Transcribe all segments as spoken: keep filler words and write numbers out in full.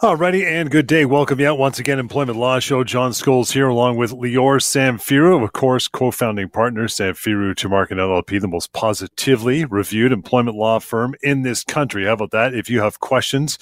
Alrighty, and good day. Welcome out once again, Employment Law Show. John Scholes here, along with Lior Samfiru, of course, co-founding partner, Samfiru Tumarkin L L P, the most positively reviewed employment law firm in this country. How about that? If you have questions,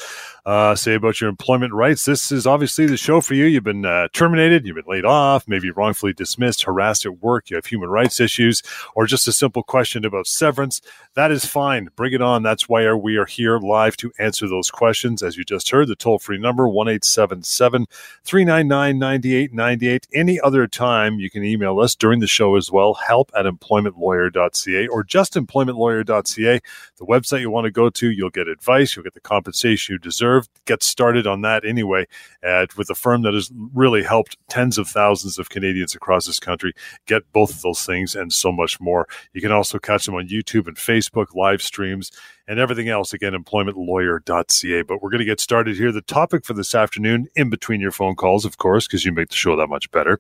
uh, say about your employment rights, this is obviously the show for you. You've been uh, terminated, you've been laid off, maybe wrongfully dismissed, harassed at work, you have human rights issues, or just a simple question about severance. That is fine. Bring it on. That's why we are here live to answer those questions. As you just heard, the toll-free number one eight seven seven, three nine nine, nine eight nine eight. Any other time, you can email us during the show as well, help at employment lawyer dot c a or just employment lawyer dot c a. The website you want to go to, you'll get advice, you'll get the compensation you deserve. Get started on that anyway at, with a firm that has really helped tens of thousands of Canadians across this country get both of those things and so much more. You can also catch them on YouTube and Facebook live streams and everything else, again, employment lawyer dot c a. But we're going to get started here. The topic for this afternoon, in between your phone calls, of course, because you make the show that much better,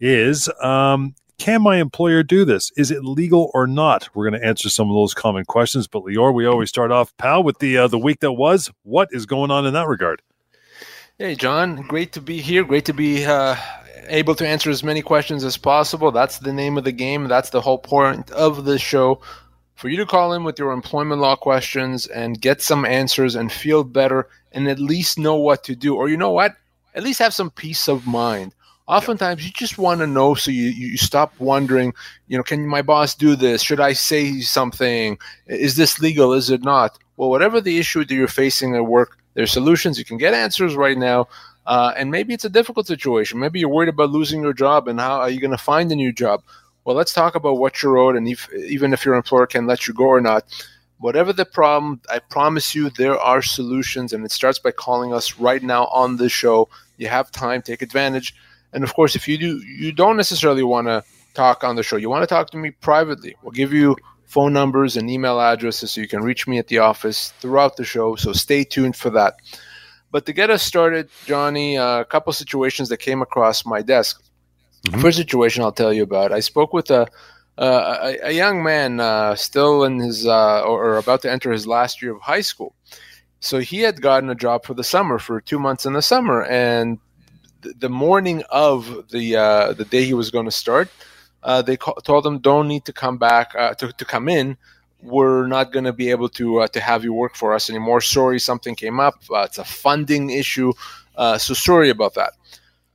is um, can my employer do this? Is it legal or not? We're going to answer some of those common questions. But Lior, we always start off, pal, with the uh, the week that was. What is going on in that regard? Hey, John, great to be here. Great to be uh, able to answer as many questions as possible. That's the name of the game. That's the whole point of the show. For you to call in with your employment law questions and get some answers and feel better and at least know what to do. Or you know what? At least have some peace of mind. Oftentimes, you just want to know so you, you stop wondering, you know, can my boss do this? Should I say something? Is this legal? Is it not? Well, whatever the issue that you're facing at work, there's solutions. You can get answers right now. Uh, and maybe it's a difficult situation. Maybe you're worried about losing your job and how are you going to find a new job? Well, let's talk about what you're owed and if, even if your employer can let you go or not. Whatever the problem, I promise you there are solutions, and it starts by calling us right now on the show. You have time, take advantage. And, of course, if you do, you don't necessarily want to talk on the show. You want to talk to me privately. We'll give you phone numbers and email addresses so you can reach me at the office throughout the show, so stay tuned for that. But to get us started, Johnny, a couple situations that came across my desk. Mm-hmm. First situation I'll tell you about. I spoke with a uh, a, a young man uh, still in his uh, or, or about to enter his last year of high school. So he had gotten a job for the summer for two months in the summer, and th- the morning of the uh, the day he was going to start, uh, they ca- told him, "Don't need to come back uh, to to come in. We're not going to be able to uh, to have you work for us anymore. Sorry, something came up. Uh, it's a funding issue. Uh, so sorry about that."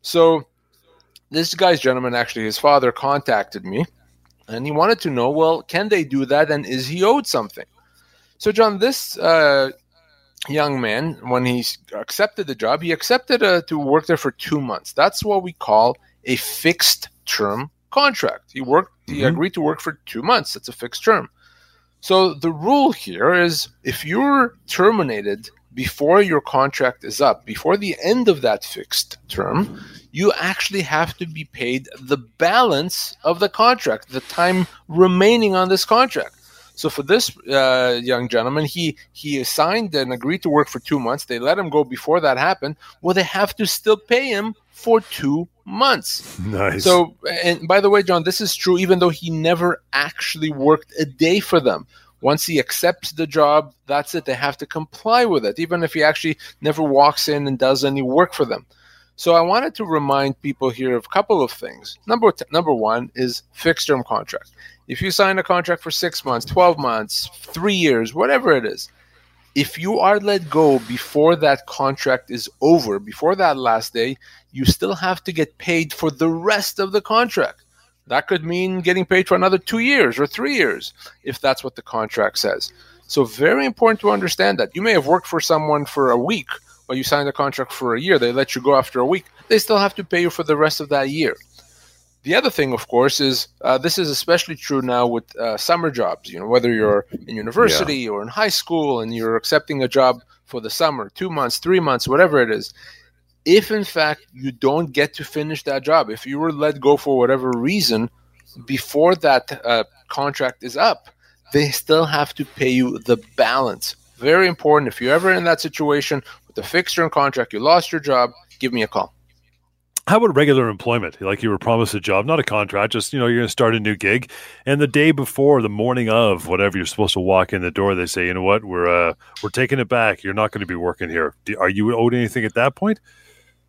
So. This guy's gentleman, actually, his father contacted me, and he wanted to know, well, can they do that, and is he owed something? So, John, this uh, young man, when he accepted the job, he accepted uh, to work there for two months. That's what we call a fixed-term contract. He worked. He mm-hmm. agreed to work for two months. That's a fixed term. So the rule here is if you're terminated before your contract is up, before the end of that fixed term, you actually have to be paid the balance of the contract, the time remaining on this contract. So for this uh, young gentleman, he he signed and agreed to work for two months. They let him go before that happened. Well, they have to still pay him for two months. Nice. So, and by the way, John, this is true even though he never actually worked a day for them. Once he accepts the job, that's it. They have to comply with it, even if he actually never walks in and does any work for them. So I wanted to remind people here of a couple of things. Number t- number one is fixed-term contract. If you sign a contract for six months, twelve months, three years, whatever it is, if you are let go before that contract is over, before that last day, you still have to get paid for the rest of the contract. That could mean getting paid for another two years or three years, if that's what the contract says. So very important to understand that. You may have worked for someone for a week, but you signed a contract for a year. They let you go after a week. They still have to pay you for the rest of that year. The other thing, of course, is uh, this is especially true now with uh, summer jobs. You know, whether you're in university yeah. or in high school and you're accepting a job for the summer, two months, three months, whatever it is. If, in fact, you don't get to finish that job, if you were let go for whatever reason before that uh, contract is up, they still have to pay you the balance. Very important. If you're ever in that situation with a fixed-term contract, you lost your job, give me a call. How about regular employment? Like you were promised a job, not a contract, just, you know, you're going to start a new gig. And the day before, the morning of, whatever, you're supposed to walk in the door, they say, you know what, we're uh, we're taking it back. You're not going to be working here. Do, are you owed anything at that point?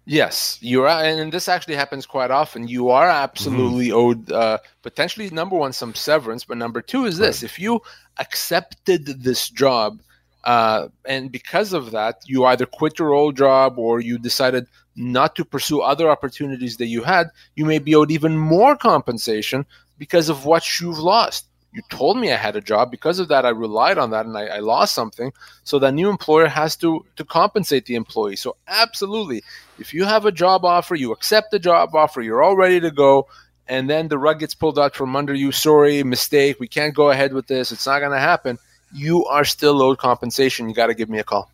Yes, you are. And this actually happens quite often. You are absolutely mm-hmm. owed uh, potentially, number one, some severance. But number two is this. Right. If you accepted this job uh, and because of that, you either quit your old job or you decided not to pursue other opportunities that you had, you may be owed even more compensation because of what you've lost. You told me I had a job. Because of that, I relied on that and I, I lost something. So that new employer has to, to compensate the employee. So absolutely, if you have a job offer, you accept the job offer, you're all ready to go, and then the rug gets pulled out from under you. Sorry, mistake. We can't go ahead with this. It's not going to happen. You are still owed compensation. You got to give me a call.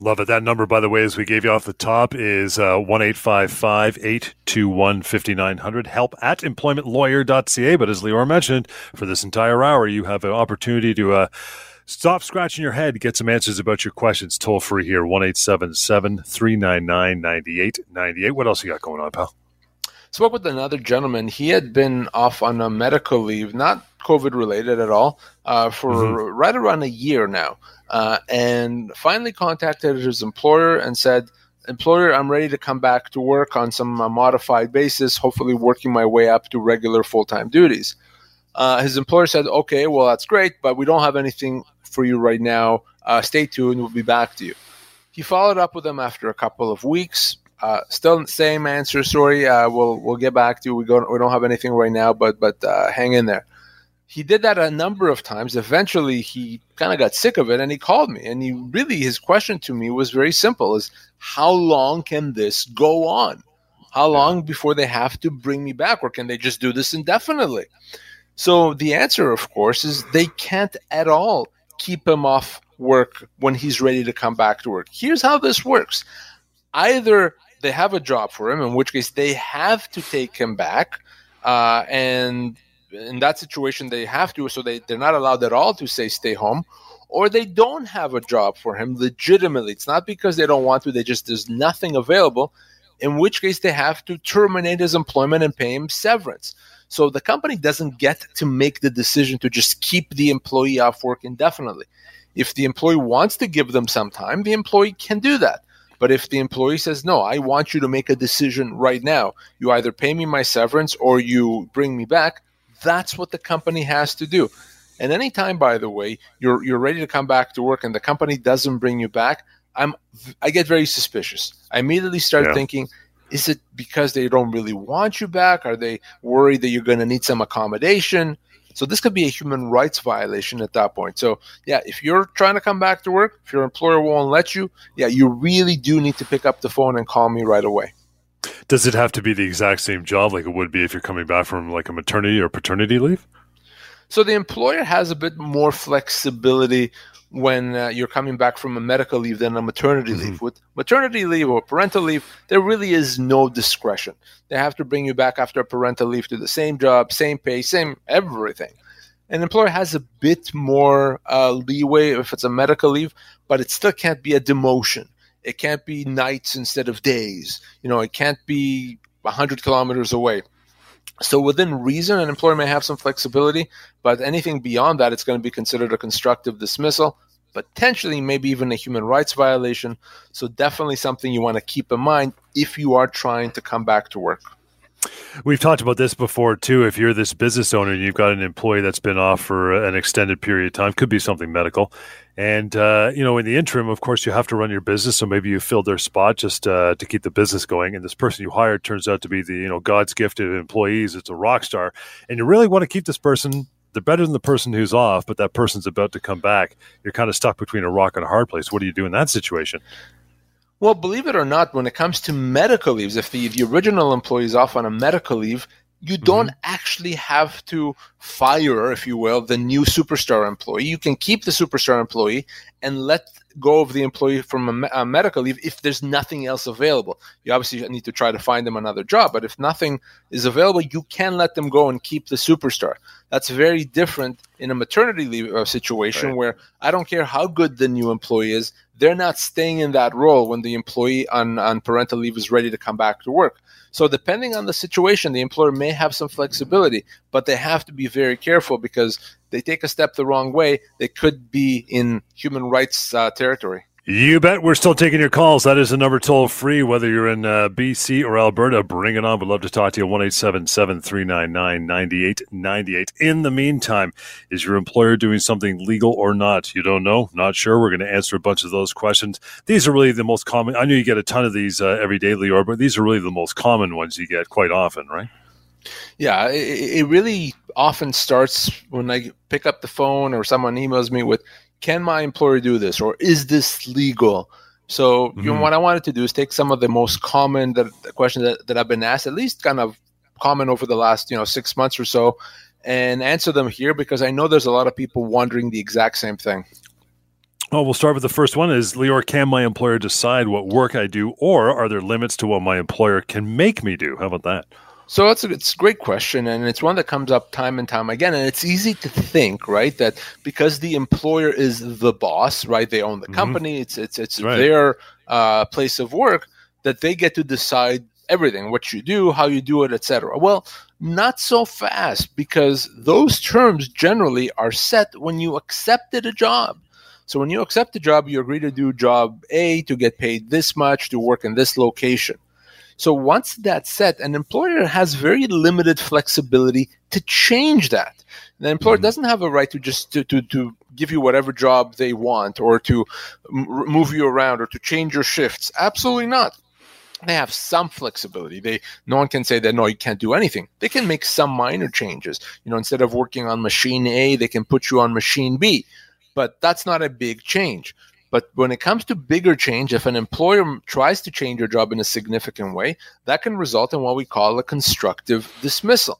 Love it. That number, by the way, as we gave you off the top, is uh, one eight five five, eight two one, five nine zero zero, help at employment lawyer dot c a. But as Lior mentioned, for this entire hour, you have an opportunity to uh, stop scratching your head, get some answers about your questions. Toll free here, one eight seven seven, three nine nine, nine eight nine eight. What else you got going on, pal? Spoke with another gentleman. He had been off on a medical leave, not COVID-related at all, uh, for mm-hmm. right around a year now, uh, and finally contacted his employer and said, employer, I'm ready to come back to work on some uh, modified basis, hopefully working my way up to regular full-time duties. Uh, his employer said, okay, well, that's great, but we don't have anything for you right now. Uh, stay tuned. We'll be back to you. He followed up with them after a couple of weeks. Uh, still same answer. Sorry, uh, we'll we'll get back to you. We don't we don't have anything right now, but but uh, hang in there. He did that a number of times. Eventually, he kind of got sick of it, and he called me. And he really his question to me was very simple: is how long can this go on? How long before they have to bring me back, or can they just do this indefinitely? So the answer, of course, is they can't at all keep him off work when he's ready to come back to work. Here's how this works: either they have a job for him, in which case they have to take him back. Uh, and in that situation, they have to. So they, they're not allowed at all to say stay home. Or they don't have a job for him legitimately. It's not because they don't want to. They just there's nothing available, in which case they have to terminate his employment and pay him severance. So the company doesn't get to make the decision to just keep the employee off work indefinitely. If the employee wants to give them some time, the employee can do that. But if the employee says, no, I want you to make a decision right now, you either pay me my severance or you bring me back, that's what the company has to do. And anytime, by the way, you're you're ready to come back to work and the company doesn't bring you back, I'm I get very suspicious. I immediately start yeah. thinking, is it because they don't really want you back? Are they worried that you're going to need some accommodation? So this could be a human rights violation at that point. So, yeah, if you're trying to come back to work, if your employer won't let you, yeah, you really do need to pick up the phone and call me right away. Does it have to be the exact same job like it would be if you're coming back from like a maternity or paternity leave? So the employer has a bit more flexibility when uh, you're coming back from a medical leave than a maternity mm-hmm. leave. With maternity leave or parental leave, there really is no discretion. They have to bring you back after a parental leave to the same job, same pay, same everything. An employer has a bit more uh, leeway if it's a medical leave, but it still can't be a demotion. It can't be nights instead of days. You know, it can't be one hundred kilometers away. So within reason, an employer may have some flexibility, but anything beyond that, it's going to be considered a constructive dismissal, potentially maybe even a human rights violation. So definitely something you want to keep in mind if you are trying to come back to work. We've talked about this before, too. If you're this business owner and you've got an employee that's been off for an extended period of time, could be something medical. And, uh, you know, in the interim, of course, you have to run your business. So maybe you filled their spot just uh, to keep the business going. And this person you hired turns out to be the, you know, God's gifted employees. It's a rock star. And you really want to keep this person. They're better than the person who's off, but that person's about to come back. You're kind of stuck between a rock and a hard place. What do you do in that situation? Well, believe it or not, when it comes to medical leaves, if the, if the original employee is off on a medical leave, you don't mm-hmm. actually have to fire, if you will, the new superstar employee. You can keep the superstar employee and let go of the employee from a, a medical leave if there's nothing else available. You obviously need to try to find them another job, but if nothing is available, you can let them go and keep the superstar. That's very different in a maternity leave uh, situation right. where I don't care how good the new employee is, they're not staying in that role when the employee on, on parental leave is ready to come back to work. So depending on the situation, the employer may have some flexibility, but they have to be very careful because they take a step the wrong way, they could be in human rights uh, territory. You bet. We're still taking your calls. That is the number toll free, whether you're in uh, B C or Alberta. Bring it on. We'd love to talk to you. one eight seven seven, three nine nine, nine eight nine eight. In the meantime, is your employer doing something legal or not? You don't know? Not sure? We're going to answer a bunch of those questions. These are really the most common. I know you get a ton of these uh, every day, Lior, but these are really the most common ones you get quite often, right? Yeah, it, it really often starts when I pick up the phone or someone emails me with, can my employer do this, or is this legal? So mm-hmm. you know, what I wanted to do is take some of the most common that, the questions that, that I've been asked, at least kind of common over the last you know six months or so, and answer them here because I know there's a lot of people wondering the exact same thing. Oh, we'll start with the first one is, Lior, can my employer decide what work I do, or are there limits to what my employer can make me do? How about that? So it's a, it's a great question, and it's one that comes up time and time again. And it's easy to think, right, that because the employer is the boss, right, they own the company, mm-hmm. it's it's it's right. their uh, place of work, that they get to decide everything, what you do, how you do it, et cetera. Well, not so fast, because those terms generally are set when you accepted a job. So when you accept a job, you agree to do job A, to get paid this much, to work in this location. So once that's set, an employer has very limited flexibility to change that. The employer doesn't have a right to just to, to, to give you whatever job they want, or to m- move you around, or to change your shifts. Absolutely not. They have some flexibility. They no one can say that, no, you can't do anything. They can make some minor changes. You know, instead of working on machine A, they can put you on machine B. But that's not a big change. But when it comes to bigger change, if an employer tries to change your job in a significant way, that can result in what we call a constructive dismissal.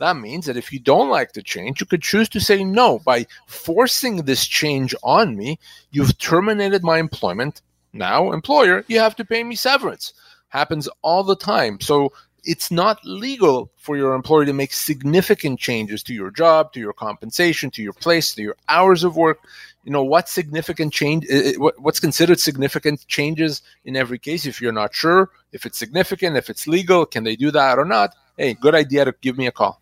That means that if you don't like the change, you could choose to say, no, by forcing this change on me, you've terminated my employment. Now, employer, you have to pay me severance. Happens all the time. So it's not legal for your employer to make significant changes to your job, to your compensation, to your place, to your hours of work. You know, what significant change, what's considered significant changes in every case. If you're not sure if it's significant, if it's legal, can they do that or not? Hey, good idea to give me a call.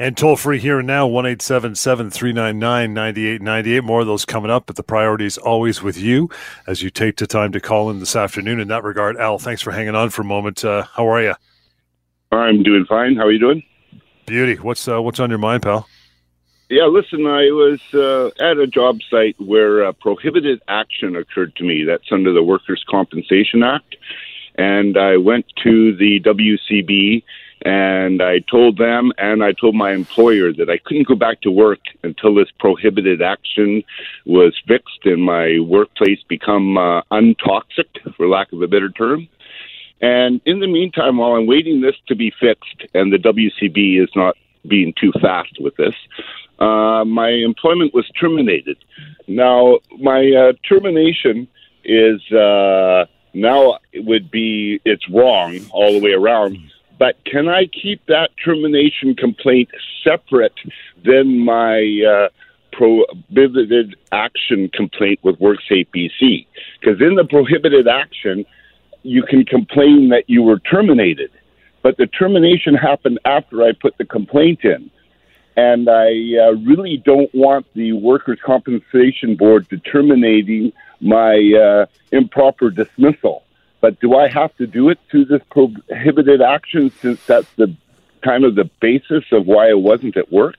And toll free here and now, one eight seven seven, three nine nine, nine eight nine eight. More of those coming up, but the priority is always with you as you take the time to call in this afternoon. In that regard, Al, thanks for hanging on for a moment. Uh, how are you? I'm doing fine. How are you doing? Beauty. What's uh, what's on your mind, pal? Yeah, listen, I was uh, at a job site where uh, prohibited action occurred to me. That's under the Workers' Compensation Act. And I went to the W C B and I told them and I told my employer that I couldn't go back to work until this prohibited action was fixed and my workplace become uh, untoxic, for lack of a better term. And in the meantime, while I'm waiting this to be fixed, and the W C B is not being too fast with this, Uh, my employment was terminated. Now, my uh, termination is uh, now it would be, it's wrong all the way around. But can I keep that termination complaint separate than my uh, prohibited action complaint with WorkSafeBC? Because in the prohibited action, you can complain that you were terminated. But the termination happened after I put the complaint in. And I uh, really don't want the Workers' Compensation Board determining my uh, improper dismissal. But do I have to do it through this prohibited action, since that's the kind of the basis of why I wasn't at work?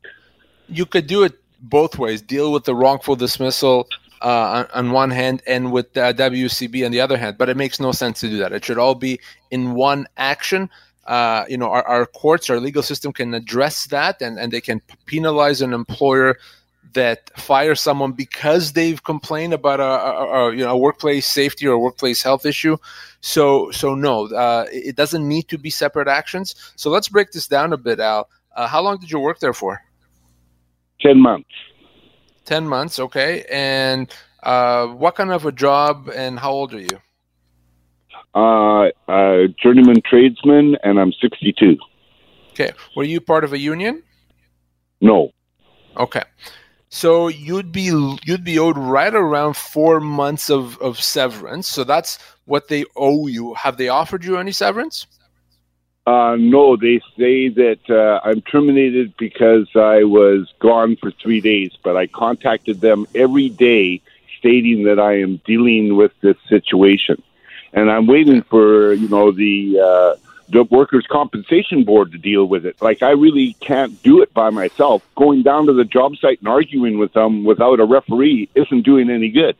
You could do it both ways. Deal with the wrongful dismissal uh, on, on one hand and with uh, W C B on the other hand. But it makes no sense to do that. It should all be in one action. Uh, you know, our, our courts, our legal system can address that, and, and they can penalize an employer that fires someone because they've complained about a, a, a you know a workplace safety or a workplace health issue. So so no, uh, it doesn't need to be separate actions. So let's break this down a bit, Al. Uh, how long did you work there for? Ten months. Ten months, okay. And uh, what kind of a job, and how old are you? Uh, uh, journeyman tradesman, and I'm sixty-two. Okay. Were you part of a union? No. Okay. So you'd be you'd be owed right around four months of, of severance. So that's what they owe you. Have they offered you any severance? Uh, no, they say that uh, I'm terminated because I was gone for three days, but I contacted them every day stating that I am dealing with this situation. And I'm waiting for, you know, the, uh, the Workers' Compensation Board to deal with it. Like, I really can't do it by myself. Going down to the job site and arguing with them without a referee isn't doing any good.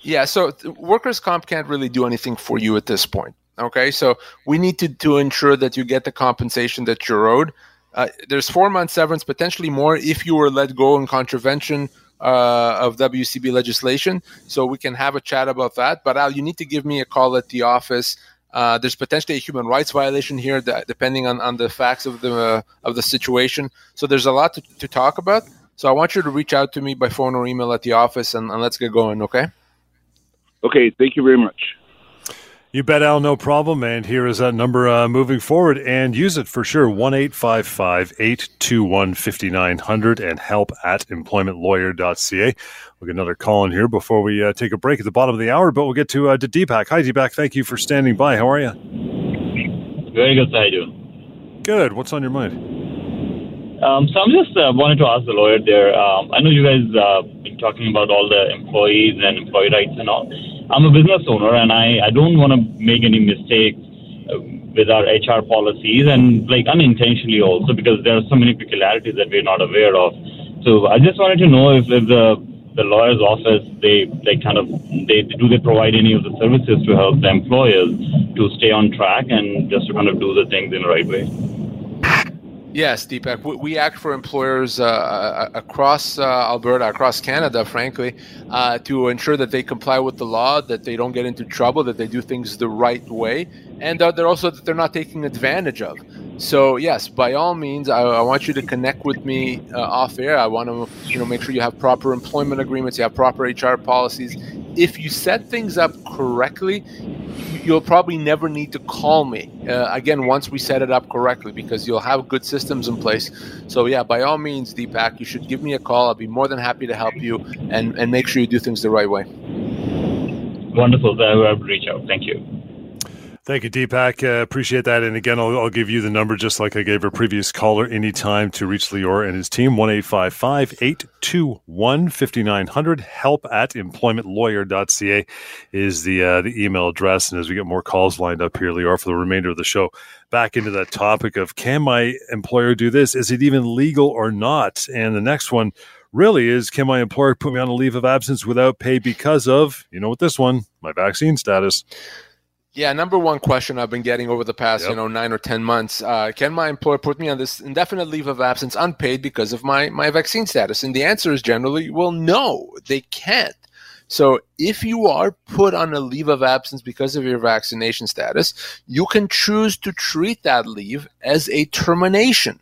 Yeah, so Workers' Comp can't really do anything for you at this point. Okay, so we need to, to ensure that you get the compensation that you're owed. Uh, there's four months severance, potentially more, if you were let go in contravention uh, of W C B legislation. So we can have a chat about that. But Al, you need to give me a call at the office. Uh, there's potentially a human rights violation here, that, depending on, on the facts of the uh, of the situation. So there's a lot to, to talk about. So I want you to reach out to me by phone or email at the office, and, and let's get going, okay? Okay, thank you very much. You bet, Al, no problem. And here is that number uh, moving forward. And use it for sure, one eight five five, eight two one, five nine zero zero and help at employment lawyer dot c a. We'll get another call in here before we uh, take a break at the bottom of the hour, but we'll get to, uh, to Deepak. Hi, Deepak. Thank you for standing by. How are you? Very good. How are you doing? Good. What's on your mind? Um, so I'm just uh, wanted to ask the lawyer there. Um, I know you guys have uh, been talking about all the employees and employee rights and all. I'm a business owner, and I, I don't want to make any mistakes with our H R policies, and like unintentionally also, because there are so many peculiarities that we're not aware of. So I just wanted to know if, if the the lawyer's office, they, they kind of they do they provide any of the services to help the employers to stay on track and just to kind of do the things in the right way. Yes, Deepak. We act for employers uh, across uh, Alberta, across Canada, frankly, uh, to ensure that they comply with the law, that they don't get into trouble, that they do things the right way, and uh, they're also that they're not taking advantage of. So, yes, by all means, I, I want you to connect with me uh, off air. I want to, you know, make sure you have proper employment agreements, you have proper H R policies. If you set things up correctly, you'll probably never need to call me uh, again once we set it up correctly, because you'll have good systems in place. So yeah, by all means, Deepak, you should give me a call. I'll be more than happy to help you and, and make sure you do things the right way. Wonderful. I will reach out. Thank you. Thank you, Deepak. Uh, appreciate that. And again, I'll, I'll give you the number just like I gave our previous caller anytime to reach Lior and his team, one eight five five, eight two one, five nine zero zero. Help at employment lawyer dot c a is the uh, the email address. And as we get more calls lined up here, Lior, for the remainder of the show, back into that topic of, can my employer do this? Is it even legal or not? And the next one really is, can my employer put me on a leave of absence without pay because of, you know what, this one, my vaccine status? Yeah, number one question I've been getting over the past, yep. you know, nine or ten months. Uh, can my employer put me on this indefinite leave of absence unpaid because of my, my vaccine status? And the answer is generally, well, no, they can't. So if you are put on a leave of absence because of your vaccination status, you can choose to treat that leave as a termination.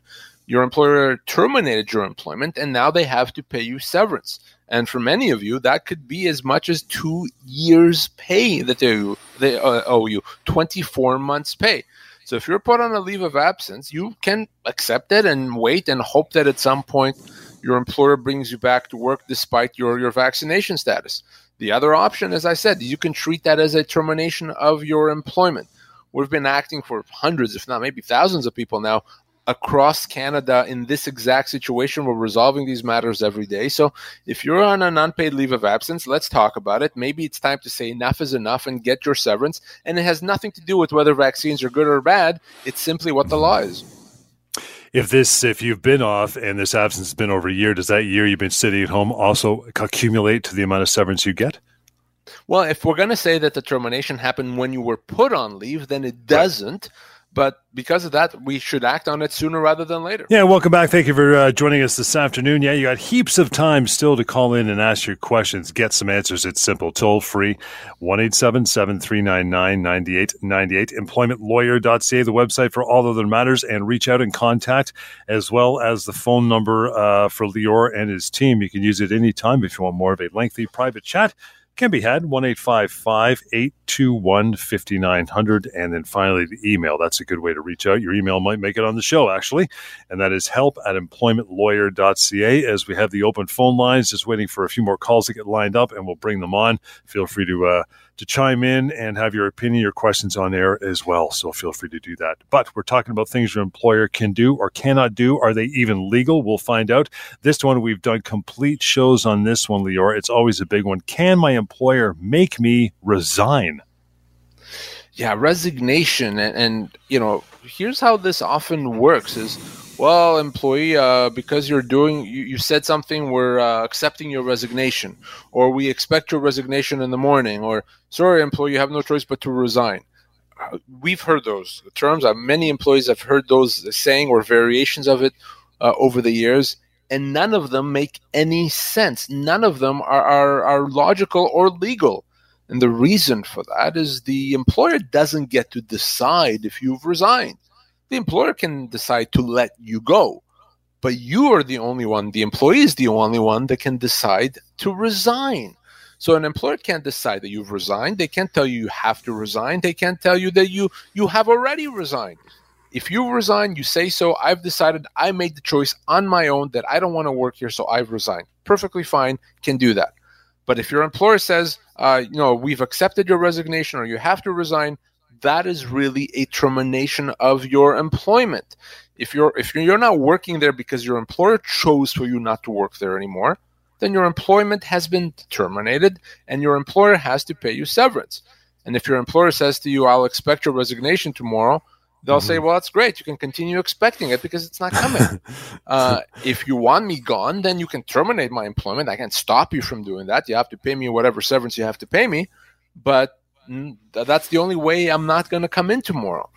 Your employer terminated your employment, and now they have to pay you severance. And for many of you, that could be as much as two years' pay that they, they uh, owe you, twenty-four months' pay. So if you're put on a leave of absence, you can accept it and wait and hope that at some point your employer brings you back to work despite your, your vaccination status. The other option, as I said, you can treat that as a termination of your employment. We've been acting for hundreds, if not maybe thousands of people now, across Canada in this exact situation. We're resolving these matters every day. So if you're on an unpaid leave of absence, let's talk about it. Maybe it's time to say enough is enough and get your severance. And it has nothing to do with whether vaccines are good or bad. It's simply what the law is. If this, if you've been off and this absence has been over a year, does that year you've been sitting at home also accumulate to the amount of severance you get? Well, if we're going to say that the termination happened when you were put on leave, then it doesn't. Right. But because of that, we should act on it sooner rather than later. Yeah, welcome back. Thank you for uh, joining us this afternoon. Yeah, you got heaps of time still to call in and ask your questions. Get some answers. It's simple. Toll free, one eight seven seven, three nine nine, nine eight nine eight. employment lawyer dot c a, the website for all other matters. And reach out and contact, as well as the phone number uh, for Lior and his team. You can use it anytime if you want more of a lengthy private chat. can be had, one eight five five, eight two one, five nine zero zero. And then finally, the email. That's a good way to reach out. Your email might make it on the show, actually. And that is help at employment lawyer dot c a. As we have the open phone lines, just waiting for a few more calls to get lined up, and we'll bring them on. Feel free to uh, to chime in and have your opinion, your questions on air as well. So feel free to do that. But we're talking about things your employer can do or cannot do. Are they even legal? We'll find out. This one, we've done complete shows on this one, Lior. It's always a big one. Can my employer make me resign? Yeah, resignation. And, and you know, here's how this often works is, well, employee, uh, because you're doing, you, you said something, we're uh, accepting your resignation, or we expect your resignation in the morning, or sorry, employee, you have no choice but to resign. Uh, we've heard those terms. Uh, many employees have heard those saying or variations of it uh, over the years, and none of them make any sense. None of them are, are, are logical or legal. And the reason for that is the employer doesn't get to decide if you've resigned. The employer can decide to let you go, but you are the only one, the employee is the only one that can decide to resign. So an employer can't decide that you've resigned. They can't tell you you have to resign. They can't tell you that you, you have already resigned. If you resign, you say so. I've decided, I made the choice on my own that I don't want to work here, so I've resigned. Perfectly fine, can do that. But if your employer says, uh, you know, we've accepted your resignation or you have to resign, that is really a termination of your employment. If you're if you're not working there because your employer chose for you not to work there anymore, then your employment has been terminated and your employer has to pay you severance. And if your employer says to you, I'll expect your resignation tomorrow, they'll mm-hmm. say, well, that's great. You can continue expecting it because it's not coming. uh, if you want me gone, then you can terminate my employment. I can stop you from doing that. You have to pay me whatever severance you have to pay me, but that's the only way I'm not going to come in tomorrow.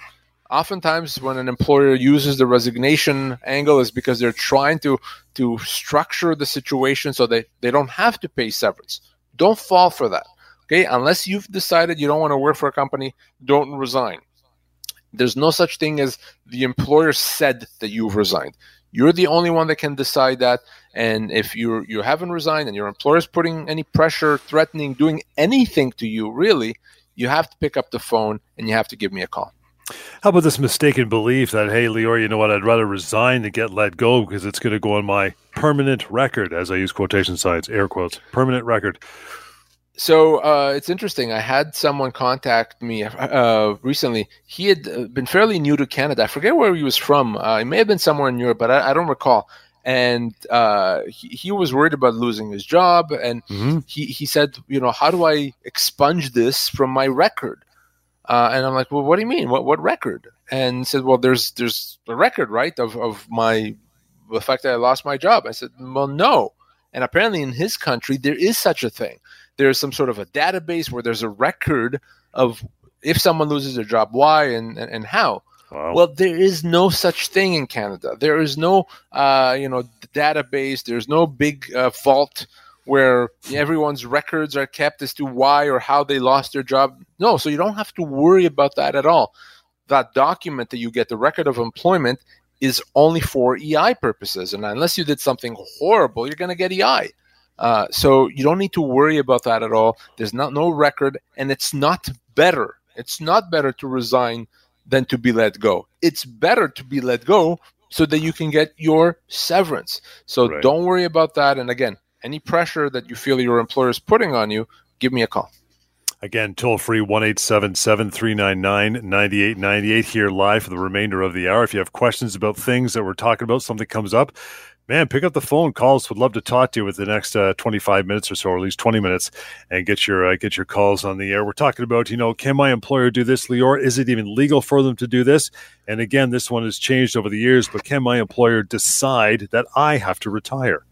Oftentimes when an employer uses the resignation angle is because they're trying to, to structure the situation so they, they don't have to pay severance. Don't fall for that. Okay, unless you've decided you don't want to work for a company, don't resign. There's no such thing as the employer said that you've resigned. You're the only one that can decide that. And if you you haven't resigned and your employer is putting any pressure, threatening, doing anything to you, really, you have to pick up the phone and you have to give me a call. How about this mistaken belief that, hey, Lior, you know what, I'd rather resign than get let go because it's going to go on my permanent record, as I use quotation signs, air quotes, permanent record. So uh, it's interesting. I had someone contact me uh, recently. He had been fairly new to Canada. I forget where he was from. Uh, it may have been somewhere in Europe, but I, I don't recall. And uh, he, he was worried about losing his job. And mm-hmm. he, he said, you know, how do I expunge this from my record? Uh, and I'm like, well, what do you mean? What what record? And he said, well, there's there's a record, right, of, of my the fact that I lost my job. I said, well, no. And apparently in his country, there is such a thing. There's some sort of a database where there's a record of if someone loses their job, why and, and, and how. Wow. Well, there is no such thing in Canada. There is no uh, you know database. There's no big uh, vault where everyone's records are kept as to why or how they lost their job. No, so you don't have to worry about that at all. That document that you get, the record of employment, is only for E I purposes. And unless you did something horrible, you're going to get E I. Uh, so you don't need to worry about that at all. There's not no record, and it's not better. It's not better to resign than to be let go. It's better to be let go so that you can get your severance. So right. Don't worry about that. And again, any pressure that you feel your employer is putting on you, give me a call. Again, toll-free, one eight seven seven, three nine nine, nine eight nine eight, here live for the remainder of the hour. If you have questions about things that we're talking about, something comes up, man, pick up the phone. Calls, would love to talk to you with the next uh, twenty-five minutes or so, or at least twenty minutes, and get your uh, get your calls on the air. We're talking about, you know, can my employer do this, Lior? Is it even legal for them to do this? And again, this one has changed over the years, but can my employer decide that I have to retire?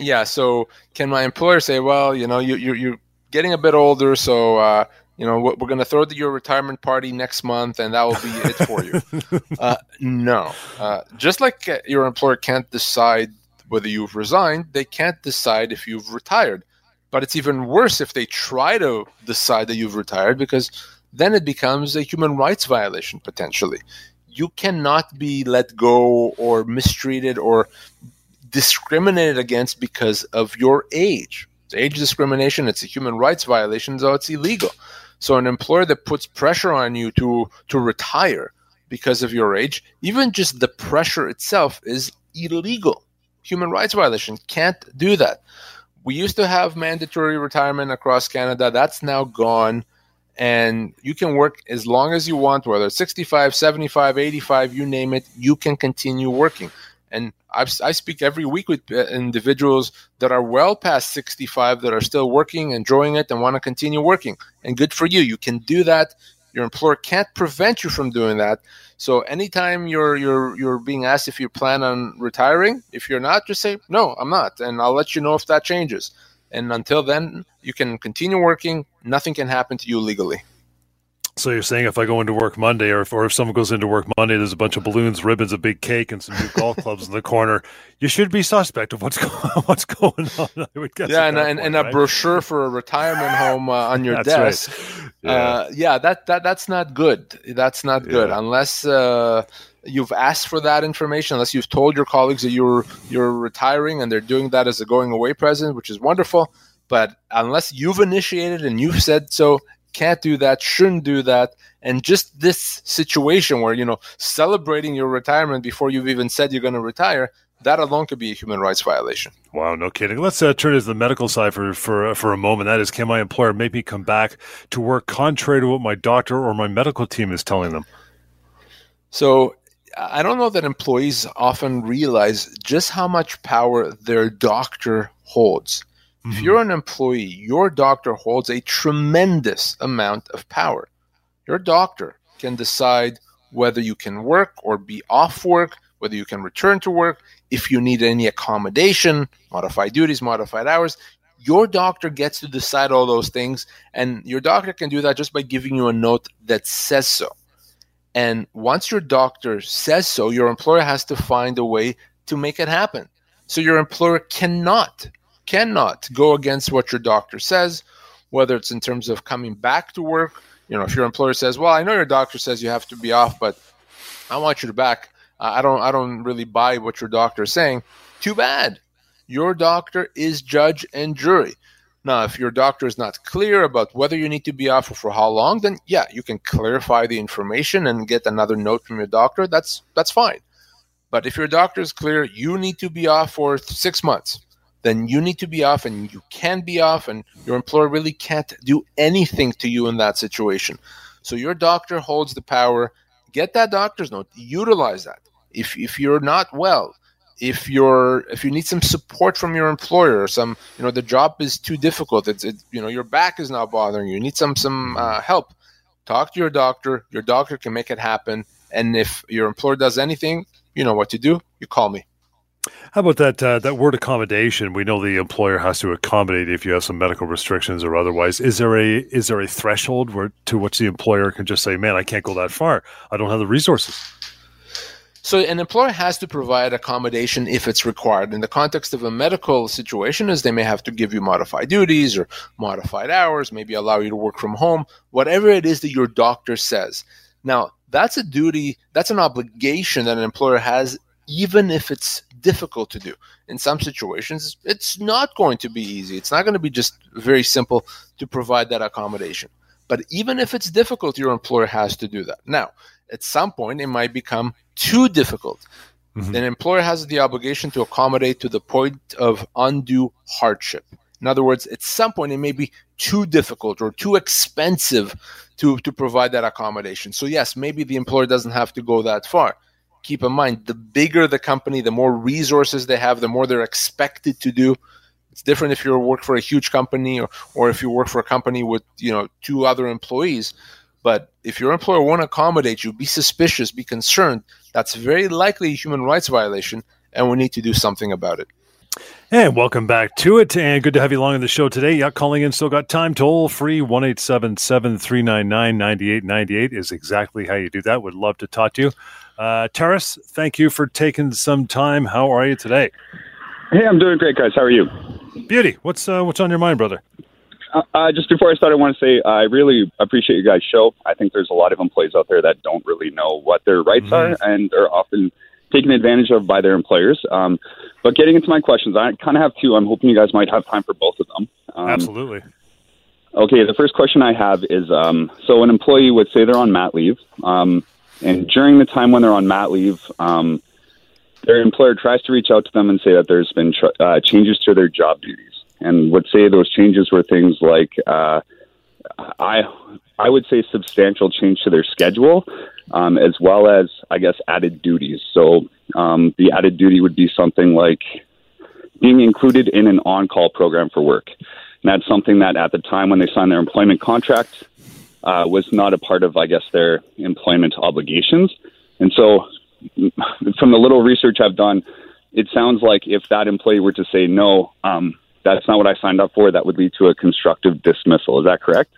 Yeah, so can my employer say, well, you know, you, you, you're getting a bit older, so, uh, you know, we're going to throw your retirement party next month, and that will be it for you. uh, no. Uh, just like your employer can't decide whether you've resigned, they can't decide if you've retired. But it's even worse if they try to decide that you've retired, because then it becomes a human rights violation, potentially. You cannot be let go or mistreated or discriminated against because of your age. It's age discrimination, it's a human rights violation, so it's illegal. So an employer that puts pressure on you to to retire because of your age, even just the pressure itself is illegal. Human rights violation, can't do that. We used to have mandatory retirement across Canada. That's now gone. And you can work as long as you want, whether it's sixty-five, seventy-five, eighty-five, you name it, you can continue working. And I've, I speak every week with individuals that are well past sixty-five that are still working, enjoying it, and want to continue working. And good for you. You can do that. Your employer can't prevent you from doing that. So anytime you're you're you're being asked if you plan on retiring, if you're not, just say, no, I'm not. And I'll let you know if that changes. And until then, you can continue working. Nothing can happen to you legally. So you're saying if I go into work Monday, or if, or if someone goes into work Monday, there's a bunch of balloons, ribbons, a big cake, and some new golf clubs in the corner, you should be suspect of what's, go- what's going on, I would guess. Yeah, and, and, point, and right? a brochure for a retirement home uh, on your that's desk. Right. Yeah, uh, yeah that, that that's not good. That's not good yeah. Unless uh, you've asked for that information, unless you've told your colleagues that you're you're retiring and they're doing that as a going-away present, which is wonderful. But unless you've initiated and you've said so, can't do that, shouldn't do that. And just this situation where, you know, celebrating your retirement before you've even said you're going to retire, that alone could be a human rights violation. Wow, no kidding. Let's uh, turn to the medical side for, for, for a moment. That is, can my employer make me come back to work contrary to what my doctor or my medical team is telling them? So I don't know that employees often realize just how much power their doctor holds. If you're an employee, your doctor holds a tremendous amount of power. Your doctor can decide whether you can work or be off work, whether you can return to work, if you need any accommodation, modified duties, modified hours. Your doctor gets to decide all those things, and your doctor can do that just by giving you a note that says so. And once your doctor says so, your employer has to find a way to make it happen. So your employer cannot cannot go against what your doctor says, whether it's in terms of coming back to work. You know, if your employer says, well, I know your doctor says you have to be off, but I want you to back. I don't I don't really buy what your doctor is saying. Too bad. Your doctor is judge and jury. Now, if your doctor is not clear about whether you need to be off or for how long, then yeah, you can clarify the information and get another note from your doctor. That's that's fine. But if your doctor is clear, you need to be off for six months. Then you need to be off, and you can be off, and your employer really can't do anything to you in that situation. So your doctor holds the power. Get that doctor's note. Utilize that. If if you're not well, if you're if you need some support from your employer, or some you know the job is too difficult. It's it, you know your back is now bothering you. You need some some uh, help. Talk to your doctor. Your doctor can make it happen. And if your employer does anything, you know what to do. You call me. How about that uh, that word accommodation? We know the employer has to accommodate if you have some medical restrictions or otherwise. Is there a is there a threshold where to which the employer can just say, man, I can't go that far. I don't have the resources. So an employer has to provide accommodation if it's required. In the context of a medical situation, is they may have to give you modified duties or modified hours, maybe allow you to work from home, whatever it is that your doctor says. Now, that's a duty, that's an obligation that an employer has, even if it's difficult to do. In some situations, it's not going to be easy. It's not going to be just very simple to provide that accommodation. But even if it's difficult, your employer has to do that. Now, at some point, it might become too difficult. Mm-hmm. An employer has the obligation to accommodate to the point of undue hardship. In other words, at some point, it may be too difficult or too expensive to, to provide that accommodation. So yes, maybe the employer doesn't have to go that far. Keep in mind, the bigger the company, the more resources they have, the more they're expected to do. It's different if you work for a huge company or, or if you work for a company with, you know, two other employees. But if your employer won't accommodate you, be suspicious, be concerned. That's very likely a human rights violation, and we need to do something about it. And welcome back to it, and good to have you along on the show today. Yeah, calling in, still got time. Toll free, one eight seven seven, three nine nine, nine eight nine eight is exactly how you do that. Would love to talk to you. Uh, Taris, thank you for taking some time. How are you today? Hey, I'm doing great, guys. How are you? Beauty. What's uh, what's on your mind, brother? Uh, uh, just before I start, I want to say I really appreciate you guys' show. I think there's a lot of employees out there that don't really know what their rights mm-hmm. are and are often taken advantage of by their employers. Um, but getting into my questions, I kind of have two. I'm hoping you guys might have time for both of them. Um, Absolutely. Okay, the first question I have is, um, so an employee would say they're on mat leave, um, and during the time when they're on mat leave, um, their employer tries to reach out to them and say that there's been tr- uh, changes to their job duties, and would say those changes were things like, uh, I I would say substantial change to their schedule, um, as well as, I guess, added duties. So um, the added duty would be something like being included in an on-call program for work. And that's something that at the time when they signed their employment contract uh, was not a part of, I guess, their employment obligations. And so from the little research I've done, it sounds like if that employee were to say no, um, that's not what I signed up for, that would lead to a constructive dismissal. Is that correct?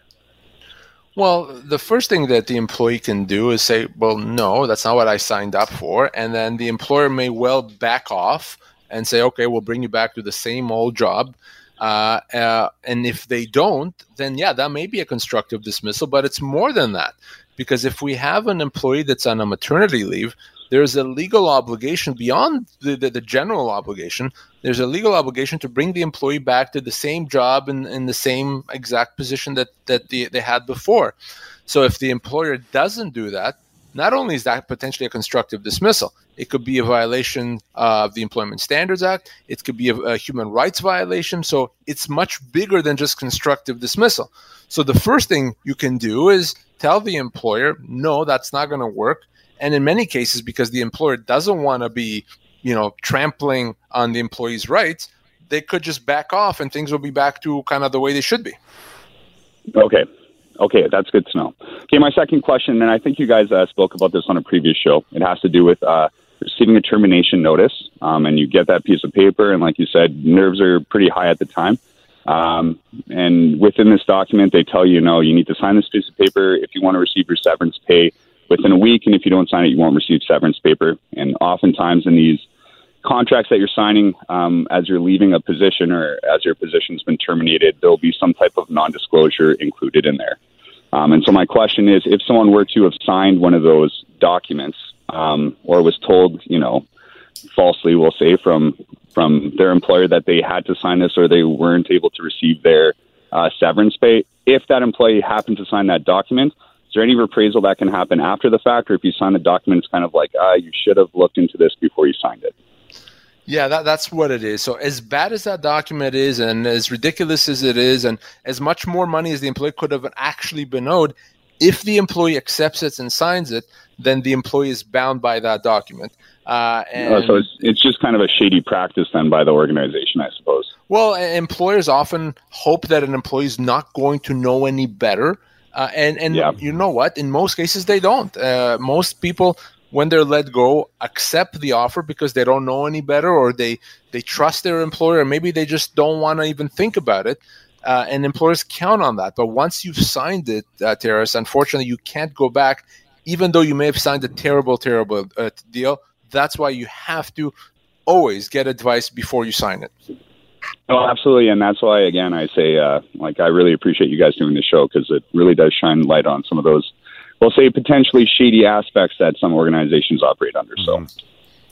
Well, the first thing that the employee can do is say, well, no, that's not what I signed up for. And then the employer may well back off and say, okay, we'll bring you back to the same old job. Uh, uh, and if they don't, then yeah, that may be a constructive dismissal, but it's more than that. Because if we have an employee that's on a maternity leave, there's a legal obligation beyond the, the, the general obligation. There's a legal obligation to bring the employee back to the same job and in, in the same exact position that, that the, they had before. So if the employer doesn't do that, not only is that potentially a constructive dismissal, it could be a violation of the Employment Standards Act. It could be a, a human rights violation. So it's much bigger than just constructive dismissal. So the first thing you can do is tell the employer, no, that's not going to work. And in many cases, because the employer doesn't want to be, you know, trampling on the employee's rights, they could just back off and things will be back to kind of the way they should be. Okay. Okay. That's good to know. Okay. My second question, and I think you guys uh, spoke about this on a previous show. It has to do with uh, receiving a termination notice. Um, and you get that piece of paper. And like you said, nerves are pretty high at the time. Um, and within this document, they tell you, no, you need to sign this piece of paper if you want to receive your severance pay within a week, and if you don't sign it, you won't receive severance paper. And oftentimes in these contracts that you're signing, um, as you're leaving a position or as your position's been terminated, there'll be some type of non-disclosure included in there. Um, and so my question is, if someone were to have signed one of those documents, um, or was told, you know, falsely, we'll say, from from their employer that they had to sign this or they weren't able to receive their uh, severance pay, if that employee happened to sign that document, is there any reprisal that can happen after the fact? Or if you sign the document, it's kind of like, ah, uh, you should have looked into this before you signed it. Yeah, that, that's what it is. So as bad as that document is and as ridiculous as it is and as much more money as the employee could have actually been owed, if the employee accepts it and signs it, then the employee is bound by that document. Uh, and oh, so it's, it's just kind of a shady practice then by the organization, I suppose. Well, employers often hope that an employee is not going to know any better. Uh, and and yeah. You know what? In most cases, they don't. Uh, most people, when they're let go, accept the offer because they don't know any better, or they, they trust their employer, or maybe they just don't want to even think about it. Uh, and employers count on that. But once you've signed it, uh, Terrace, unfortunately, you can't go back, even though you may have signed a terrible, terrible uh, deal. That's why you have to always get advice before you sign it. Oh, absolutely. And that's why, again, I say, uh, like, I really appreciate you guys doing the show because it really does shine light on some of those, we'll say, potentially shady aspects that some organizations operate under. So,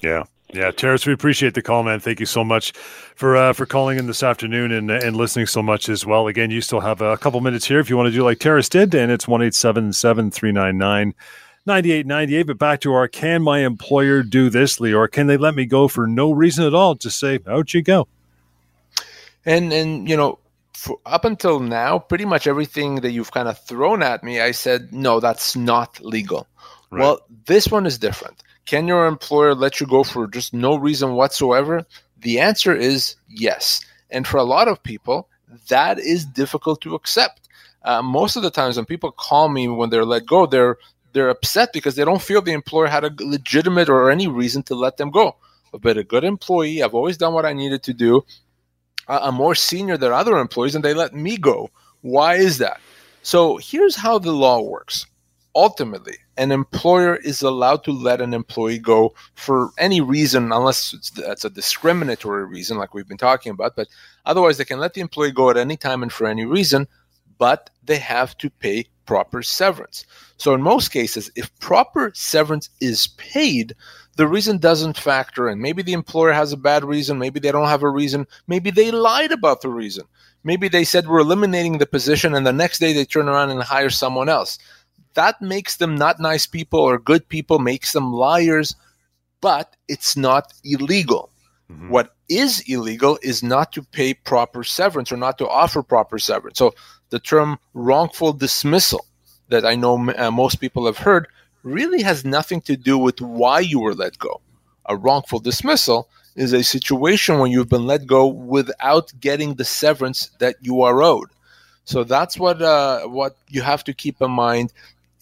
yeah. Yeah. Terrace, we appreciate the call, man. Thank you so much for uh, for calling in this afternoon and and listening so much as well. Again, you still have a couple minutes here if you want to do like Terrace did, and it's one eight seven seven three nine nine nine eight nine eight. But back to our, can my employer do this, Lior, or can they let me go for no reason at all? Just say, out you go. And, and you know, for up until now, pretty much everything that you've kind of thrown at me, I said, no, that's not legal. Right. Well, this one is different. Can your employer let you go for just no reason whatsoever? The answer is yes. And for a lot of people, that is difficult to accept. Uh, most of the times when people call me when they're let go, they're they're upset because they don't feel the employer had a legitimate or any reason to let them go. I've been a good employee. I've always done what I needed to do. I'm more senior than other employees, and they let me go. Why is that? So here's how the law works. Ultimately, an employer is allowed to let an employee go for any reason, unless it's, that's a discriminatory reason like we've been talking about. But otherwise, they can let the employee go at any time and for any reason, but they have to pay proper severance. So in most cases, if proper severance is paid, the reason doesn't factor in. Maybe the employer has a bad reason. Maybe they don't have a reason. Maybe they lied about the reason. Maybe they said we're eliminating the position, and the next day they turn around and hire someone else. That makes them not nice people or good people, makes them liars, but it's not illegal. Mm-hmm. What is illegal is not to pay proper severance or not to offer proper severance. So the term wrongful dismissal that I know uh, most people have heard really has nothing to do with why you were let go. A wrongful dismissal is a situation when you've been let go without getting the severance that you are owed. So that's what uh, what you have to keep in mind.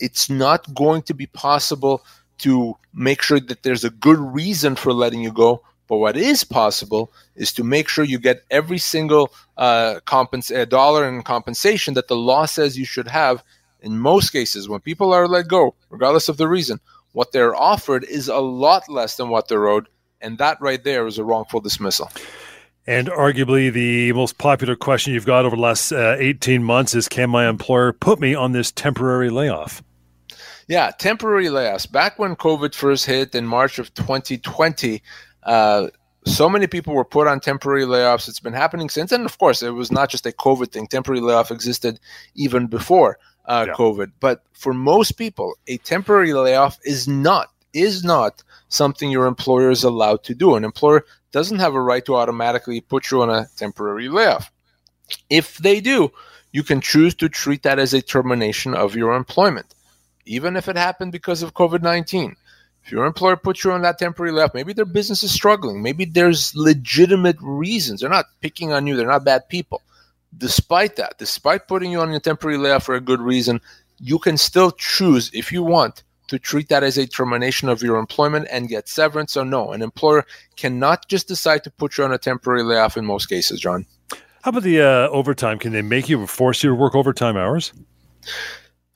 It's not going to be possible to make sure that there's a good reason for letting you go. But what is possible is to make sure you get every single uh, compens- dollar in compensation that the law says you should have. In most cases, when people are let go, regardless of the reason, what they're offered is a lot less than what they're owed. And that right there is a wrongful dismissal. And arguably the most popular question you've got over the last uh, eighteen months is, can my employer put me on this temporary layoff? Yeah, temporary layoffs. Back when COVID first hit in March of twenty twenty, Uh, so many people were put on temporary layoffs. It's been happening since. And of course, it was not just a COVID thing. Temporary layoff existed even before uh, yeah. COVID. But for most people, a temporary layoff is not, is not something your employer is allowed to do. An employer doesn't have a right to automatically put you on a temporary layoff. If they do, you can choose to treat that as a termination of your employment, even if it happened because of COVID nineteen. If your employer puts you on that temporary layoff, maybe their business is struggling. Maybe there's legitimate reasons. They're not picking on you. They're not bad people. Despite that, despite putting you on a temporary layoff for a good reason, you can still choose, if you want, to treat that as a termination of your employment and get severance. So no, an employer cannot just decide to put you on a temporary layoff in most cases, John. How about the uh, overtime? Can they make you, force you to work overtime hours?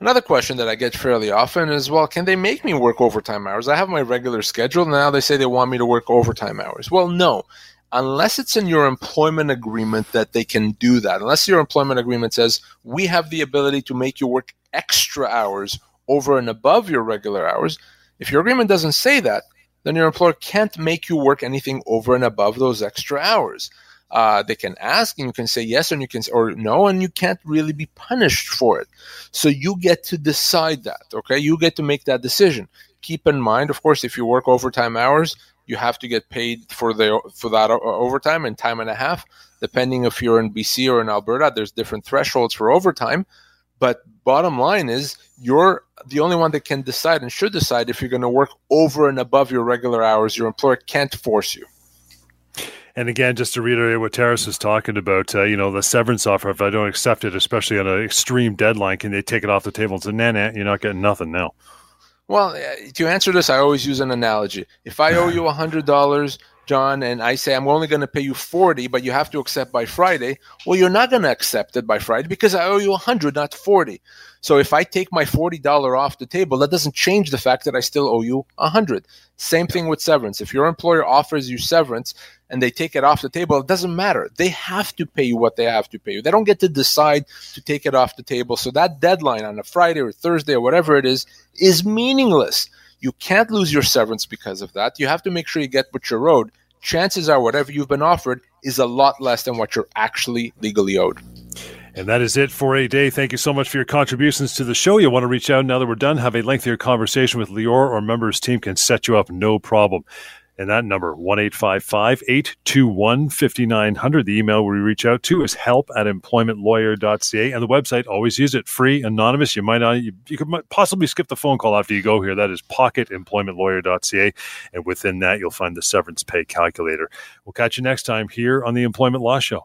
Another question that I get fairly often is, well, can they make me work overtime hours? I have my regular schedule. Now they say they want me to work overtime hours. Well, no, unless it's in your employment agreement that they can do that. Unless your employment agreement says, we have the ability to make you work extra hours over and above your regular hours. If your agreement doesn't say that, then your employer can't make you work anything over and above those extra hours. Uh, they can ask, and you can say yes, and you can or no, and you can't really be punished for it. So you get to decide that. Okay, you get to make that decision. Keep in mind, of course, if you work overtime hours, you have to get paid for the for that o- overtime and time and a half, depending if you're in B C or in Alberta. There's different thresholds for overtime, but bottom line is you're the only one that can decide and should decide if you're going to work over and above your regular hours. Your employer can't force you. And again, just to reiterate what Terrace was talking about, uh, you know, the severance offer, if I don't accept it, especially on an extreme deadline, can they take it off the table and say, nah, nah, you're not getting nothing now? Well, to answer this, I always use an analogy. If I owe you one hundred dollars, John, and I say I'm only going to pay you forty dollars, but you have to accept by Friday, well, you're not going to accept it by Friday because I owe you one hundred dollars, not forty dollars. So if I take my forty dollars off the table, that doesn't change the fact that I still owe you one hundred dollars. Same thing with severance. If your employer offers you severance, and they take it off the table, it doesn't matter. They have to pay you what they have to pay you. They don't get to decide to take it off the table. So that deadline on a Friday or Thursday or whatever it is, is meaningless. You can't lose your severance because of that. You have to make sure you get what you're owed. Chances are whatever you've been offered is a lot less than what you're actually legally owed. And that is it for a day. Thank you so much for your contributions to the show. You want to reach out now that we're done, have a lengthier conversation with Lior or a member of his team can set you up, no problem. And that number, one eight five five, eight two one, five nine zero zero. The email we reach out to is help at employment lawyer dot c a. And the website, always use it, free, anonymous. You might not, you, you could possibly skip the phone call after you go here. That is pocket employment lawyer dot c a. And within that, you'll find the severance pay calculator. We'll catch you next time here on the Employment Law Show.